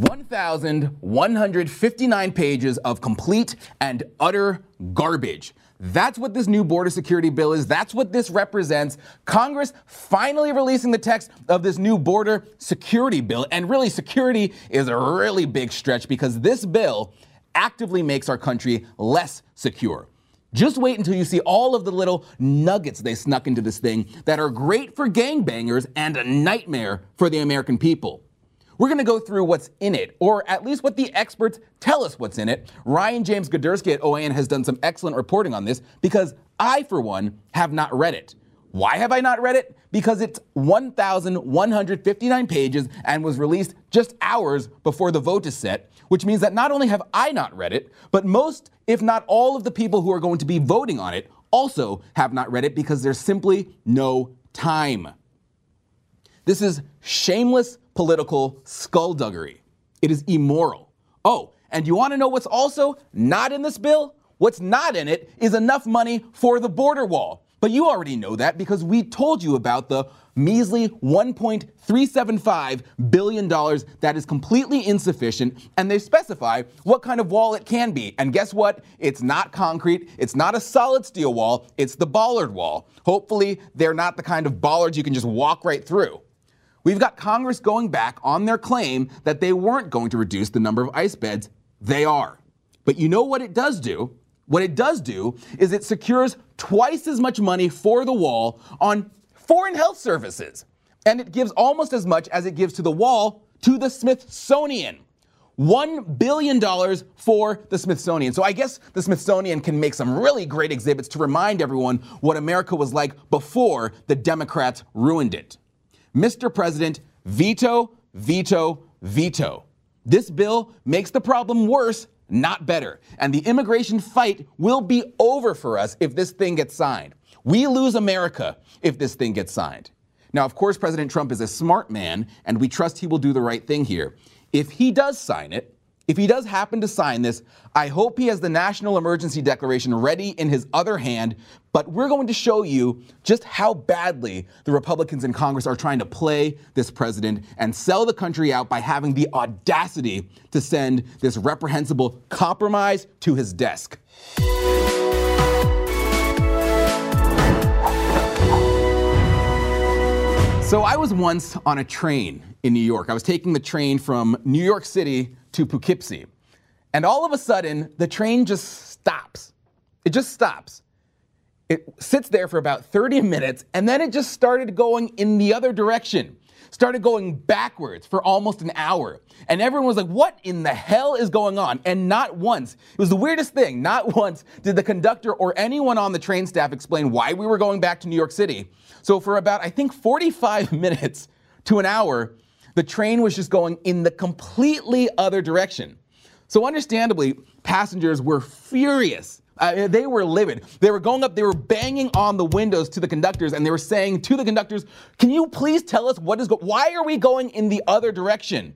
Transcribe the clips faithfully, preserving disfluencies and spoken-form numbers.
one thousand one hundred fifty-nine pages of complete and utter garbage. That's what this new border security bill is. That's what this represents. Congress finally releasing the text of this new border security bill. And really, security is a really big stretch because this bill actively makes our country less secure. Just wait until you see all of the little nuggets they snuck into this thing that are great for gangbangers and a nightmare for the American people. We're going to go through what's in it, or at least what the experts tell us what's in it. Ryan James Goderski at O A N has done some excellent reporting on this because I, for one, have not read it. Why have I not read it? Because it's one thousand one hundred fifty-nine pages and was released just hours before the vote is set, which means that not only have I not read it, but most, if not all of the people who are going to be voting on it also have not read it because there's simply no time. This is shameless political skullduggery. It is immoral. Oh, and you want to know what's also not in this bill? What's not in it is enough money for the border wall. But you already know that because we told you about the measly one point three seven five billion dollars that is completely insufficient, and they specify what kind of wall it can be. And guess what? It's not concrete. It's not a solid steel wall. It's the bollard wall. Hopefully, they're not the kind of bollards you can just walk right through. We've got Congress going back on their claim that they weren't going to reduce the number of ice beds. They are. But you know what it does do? What it does do is it secures twice as much money for the wall on foreign health services. And it gives almost as much as it gives to the wall to the Smithsonian. one billion dollars for the Smithsonian. So I guess the Smithsonian can make some really great exhibits to remind everyone what America was like before the Democrats ruined it. Mister President, veto, veto, veto. This bill makes the problem worse, not better. And the immigration fight will be over for us if this thing gets signed. We lose America if this thing gets signed. Now, of course, President Trump is a smart man, and we trust he will do the right thing here. If he does sign it, if he does happen to sign this, I hope he has the National Emergency Declaration ready in his other hand. But we're going to show you just how badly the Republicans in Congress are trying to play this president and sell the country out by having the audacity to send this reprehensible compromise to his desk. So I was once on a train in New York. I was taking the train from New York City to Poughkeepsie. And all of a sudden, the train just stops. It just stops. It sits there for about thirty minutes, and then it just started going in the other direction. Started going backwards for almost an hour. And everyone was like, what in the hell is going on? And not once, it was the weirdest thing, not once did the conductor or anyone on the train staff explain why we were going back to New York City. So for about, I think, forty-five minutes to an hour, the train was just going in the completely other direction. So understandably, passengers were furious. Uh, they were livid. They were going up, they were banging on the windows to the conductors, and they were saying to the conductors, can you please tell us what is going on? Why are we going in the other direction?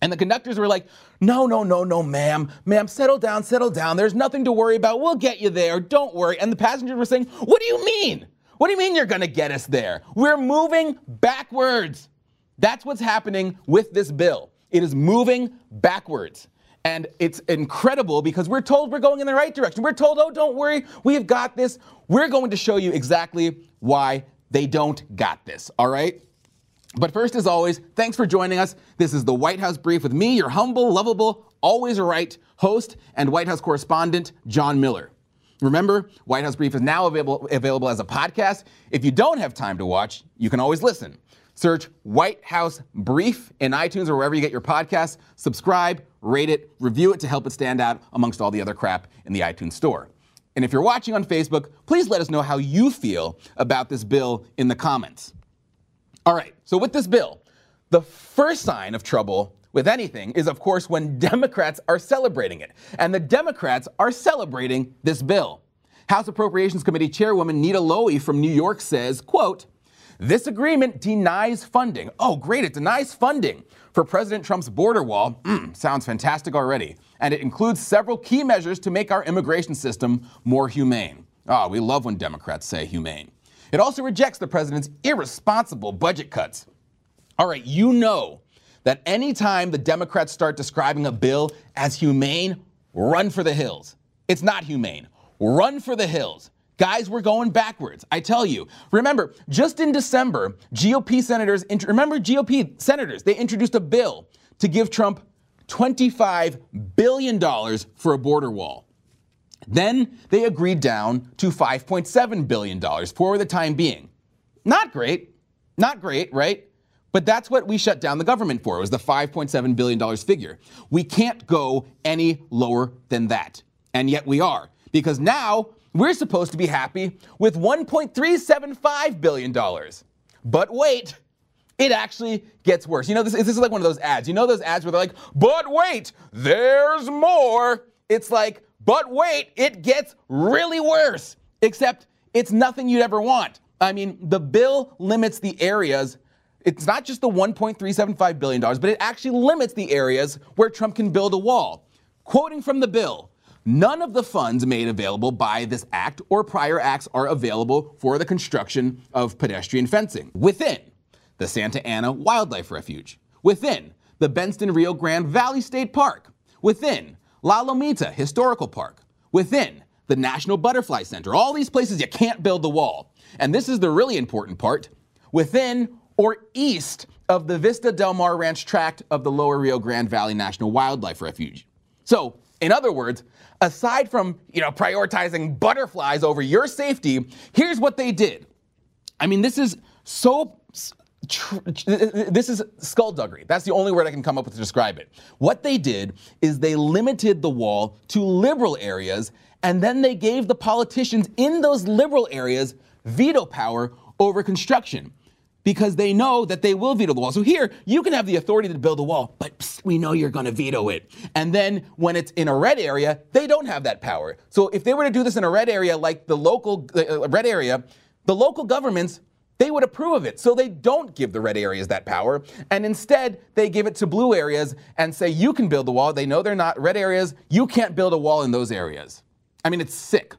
And the conductors were like, no, no, no, no, ma'am, ma'am, settle down, settle down. There's nothing to worry about. We'll get you there. Don't worry. And the passengers were saying, what do you mean? What do you mean you're going to get us there? We're moving backwards. That's what's happening with this bill. It is moving backwards. And it's incredible because we're told we're going in the right direction. We're told, oh, don't worry, we've got this. We're going to show you exactly why they don't got this, all right? But first, as always, thanks for joining us. This is the White House Brief with me, your humble, lovable, always right host and White House correspondent, John Miller. Remember, White House Brief is now available, available as a podcast. If you don't have time to watch, you can always listen. Search White House Brief in iTunes or wherever you get your podcasts. Subscribe, rate it, review it to help it stand out amongst all the other crap in the iTunes store. And if you're watching on Facebook, please let us know how you feel about this bill in the comments. All right, so with this bill, the first sign of trouble with anything is, of course, when Democrats are celebrating it. And the Democrats are celebrating this bill. House Appropriations Committee Chairwoman Nita Lowey from New York says, quote, this agreement denies funding. Oh, great, it denies funding for President Trump's border wall. Mm, sounds fantastic already. And it includes several key measures to make our immigration system more humane. Ah, oh, we love when Democrats say humane. It also rejects the president's irresponsible budget cuts. All right, you know that anytime the Democrats start describing a bill as humane, run for the hills. It's not humane. Run for the hills. Guys, we're going backwards, I tell you. Remember, just in December, G O P senators, remember G O P senators, they introduced a bill to give Trump twenty-five billion dollars for a border wall. Then they agreed down to five point seven billion dollars for the time being. Not great, not great, right? But that's what we shut down the government for, was the five point seven billion dollars figure. We can't go any lower than that, and yet we are, because now we're supposed to be happy with one point three seven five billion dollars. But wait, it actually gets worse. You know, this, this is like one of those ads. You know those ads where they're like, but wait, there's more. It's like, but wait, it gets really worse, except it's nothing you'd ever want. I mean, the bill limits the areas. It's not just the one point three seven five billion dollars, but it actually limits the areas where Trump can build a wall. Quoting from the bill, none of the funds made available by this act or prior acts are available for the construction of pedestrian fencing within the Santa Ana Wildlife Refuge, within the Benston Rio Grande Valley State Park, within La Lomita Historical Park, within the National Butterfly Center. All these places you can't build the wall. And this is the really important part, within or east of the Vista Del Mar Ranch tract of the Lower Rio Grande Valley National Wildlife Refuge. So, in other words, aside from, you know, prioritizing butterflies over your safety, here's what they did. I mean, this is so, tr this is skullduggery. That's the only word I can come up with to describe it. What they did is they limited the wall to liberal areas, and then they gave the politicians in those liberal areas veto power over construction, because they know that they will veto the wall. So here, you can have the authority to build a wall, but psst, we know you're gonna veto it. And then when it's in a red area, they don't have that power. So if they were to do this in a red area, like the local uh, red area, the local governments, they would approve of it. So they don't give the red areas that power. And instead, they give it to blue areas and say, you can build the wall. They know they're not red areas. You can't build a wall in those areas. I mean, it's sick,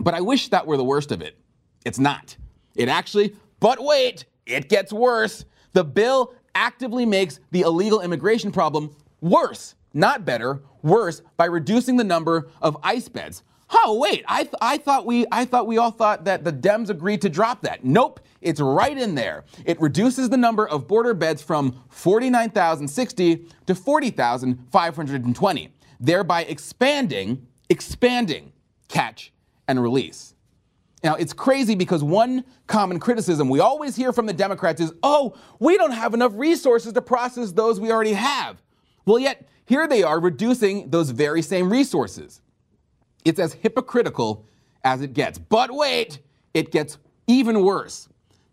but I wish that were the worst of it. It's not. It actually, but wait, it gets worse. The bill actively makes the illegal immigration problem worse, not better, worse, by reducing the number of ICE beds. Oh, wait, I, th I, thought we, I thought we all thought that the Dems agreed to drop that. Nope, it's right in there. It reduces the number of border beds from forty-nine thousand sixty to forty thousand five hundred twenty, thereby expanding, expanding catch and release. Now, it's crazy because one common criticism we always hear from the Democrats is, oh, we don't have enough resources to process those we already have. Well, yet here they are reducing those very same resources. It's as hypocritical as it gets. But wait, it gets even worse.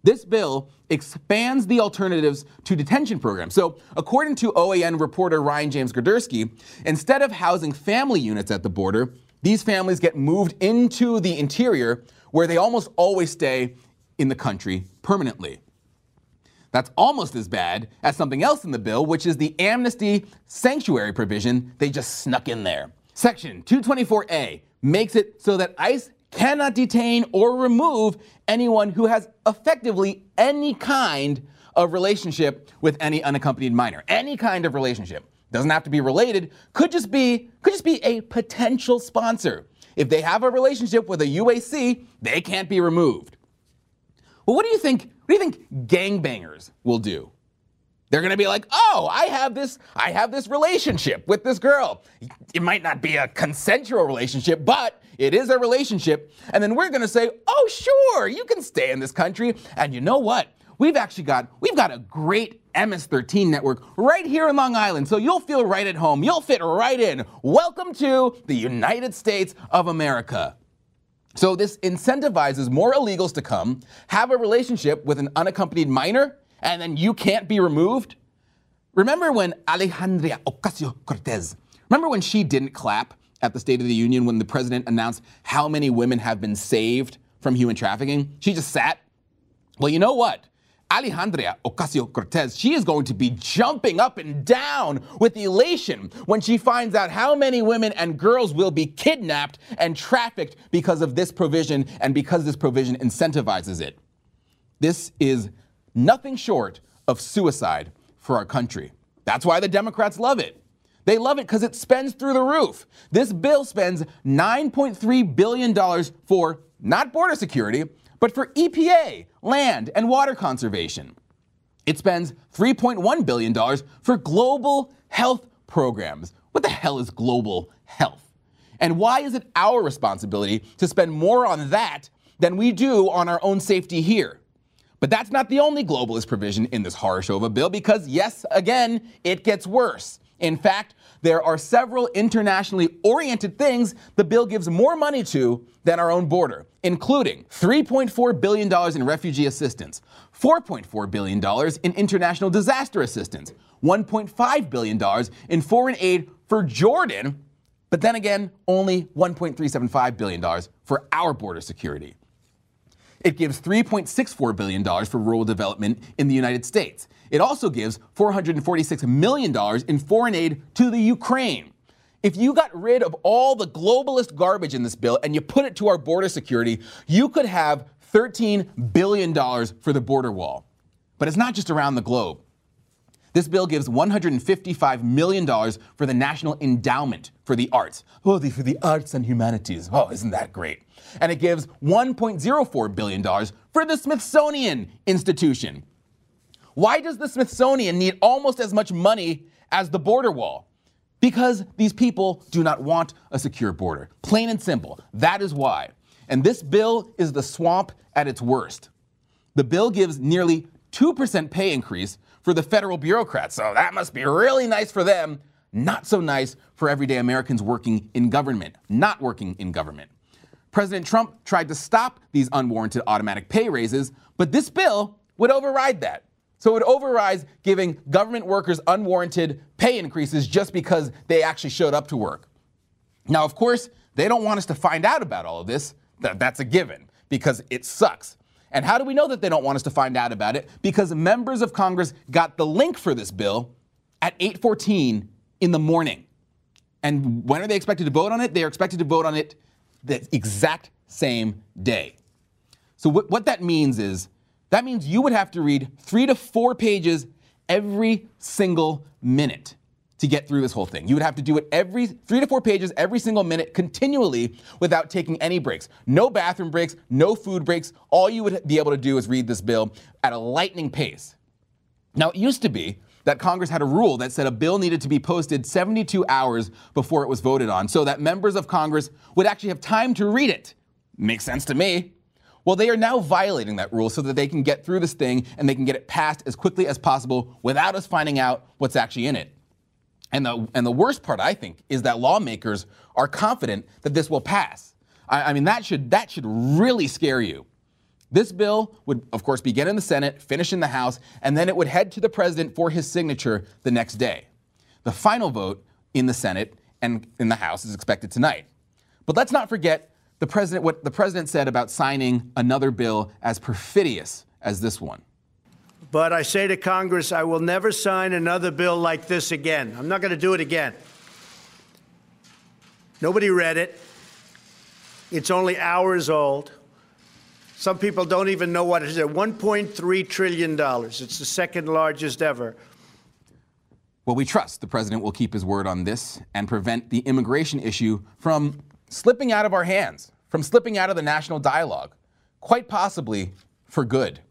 This bill expands the alternatives to detention programs. So according to O A N reporter Ryan James Goderski, instead of housing family units at the border, these families get moved into the interior, where they almost always stay in the country permanently. That's almost as bad as something else in the bill, which is the amnesty sanctuary provision they just snuck in there. Section two twenty-four A makes it so that ICE cannot detain or remove anyone who has effectively any kind of relationship with any unaccompanied minor. Any kind of relationship. Doesn't have to be related, could just be, could just be a potential sponsor. If they have a relationship with a U A C, they can't be removed. Well, what do you think, what do you think gangbangers will do? They're gonna be like, oh, I have this, I have this relationship with this girl. It might not be a consensual relationship, but it is a relationship. And then we're gonna say, oh, sure, you can stay in this country. And you know what? We've actually got, we've got a great M S thirteen network right here in Long Island, so you'll feel right at home. You'll fit right in. Welcome to the United States of America. So this incentivizes more illegals to come, have a relationship with an unaccompanied minor, and then you can't be removed. Remember when Alexandria Ocasio-Cortez, remember when she didn't clap at the State of the Union when the president announced how many women have been saved from human trafficking? She just sat. Well, you know what? Alexandria Ocasio-Cortez, she is going to be jumping up and down with elation when she finds out how many women and girls will be kidnapped and trafficked because of this provision and because this provision incentivizes it. This is nothing short of suicide for our country. That's why the Democrats love it. They love it because it spends through the roof. This bill spends nine point three billion dollars for not border security, but for E P A, land, and water conservation. It spends three point one billion dollars for global health programs. What the hell is global health? And why is it our responsibility to spend more on that than we do on our own safety here? But that's not the only globalist provision in this harsh O V A bill, because yes, again, it gets worse. In fact, there are several internationally oriented things the bill gives more money to than our own border, including three point four billion dollars in refugee assistance, four point four billion dollars in international disaster assistance, one point five billion dollars in foreign aid for Jordan, but then again, only one point three seven five billion dollars for our border security. It gives three point six four billion dollars for rural development in the United States. It also gives four hundred forty-six million dollars in foreign aid to the Ukraine. If you got rid of all the globalist garbage in this bill and you put it to our border security, you could have thirteen billion dollars for the border wall. But it's not just around the globe. This bill gives one hundred fifty-five million dollars for the National Endowment for the Arts. Oh, the, for the arts and humanities. Oh, isn't that great? And it gives one point zero four billion dollars for the Smithsonian Institution. Why does the Smithsonian need almost as much money as the border wall? Because these people do not want a secure border. Plain and simple. That is why. And this bill is the swamp at its worst. The bill gives nearly two percent pay increase for the federal bureaucrats, so that must be really nice for them. Not so nice for everyday Americans working in government, not working in government. President Trump tried to stop these unwarranted automatic pay raises, but this bill would override that. So it would override giving government workers unwarranted pay increases just because they actually showed up to work. Now, of course, they don't want us to find out about all of this. That's a given, because it sucks. And how do we know that they don't want us to find out about it? Because members of Congress got the link for this bill at eight fourteen in the morning. And when are they expected to vote on it? They are expected to vote on it the exact same day. So what, what that means is, that means you would have to read three to four pages every single minute to get through this whole thing. You would have to do it every three to four pages, every single minute, continually, without taking any breaks. No bathroom breaks, no food breaks. All you would be able to do is read this bill at a lightning pace. Now, it used to be that Congress had a rule that said a bill needed to be posted seventy-two hours before it was voted on, so that members of Congress would actually have time to read it. Makes sense to me. Well, they are now violating that rule so that they can get through this thing and they can get it passed as quickly as possible without us finding out what's actually in it. And the, and the worst part, I think, is that lawmakers are confident that this will pass. I, I mean, that should, that should really scare you. This bill would, of course, begin in the Senate, finish in the House, and then it would head to the president for his signature the next day. The final vote in the Senate and in the House is expected tonight. But let's not forget The president, what the president said about signing another bill as perfidious as this one. But I say to Congress, I will never sign another bill like this again. I'm not going to do it again. Nobody read it. It's only hours old. Some people don't even know what it is. one point three trillion dollars. It's the second largest ever. Well, we trust the president will keep his word on this and prevent the immigration issue from slipping out of our hands, from slipping out of the national dialogue, quite possibly for good.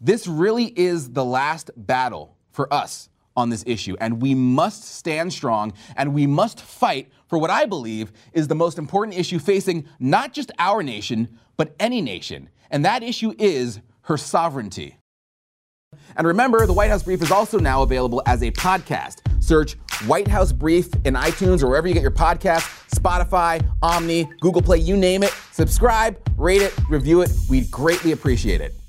This really is the last battle for us on this issue, and we must stand strong, and we must fight for what I believe is the most important issue facing not just our nation, but any nation, and that issue is her sovereignty. And remember, the White House Brief is also now available as a podcast. Search White House Brief in iTunes or wherever you get your podcasts, Spotify, Omni, Google Play, you name it. Subscribe, rate it, review it. We'd greatly appreciate it.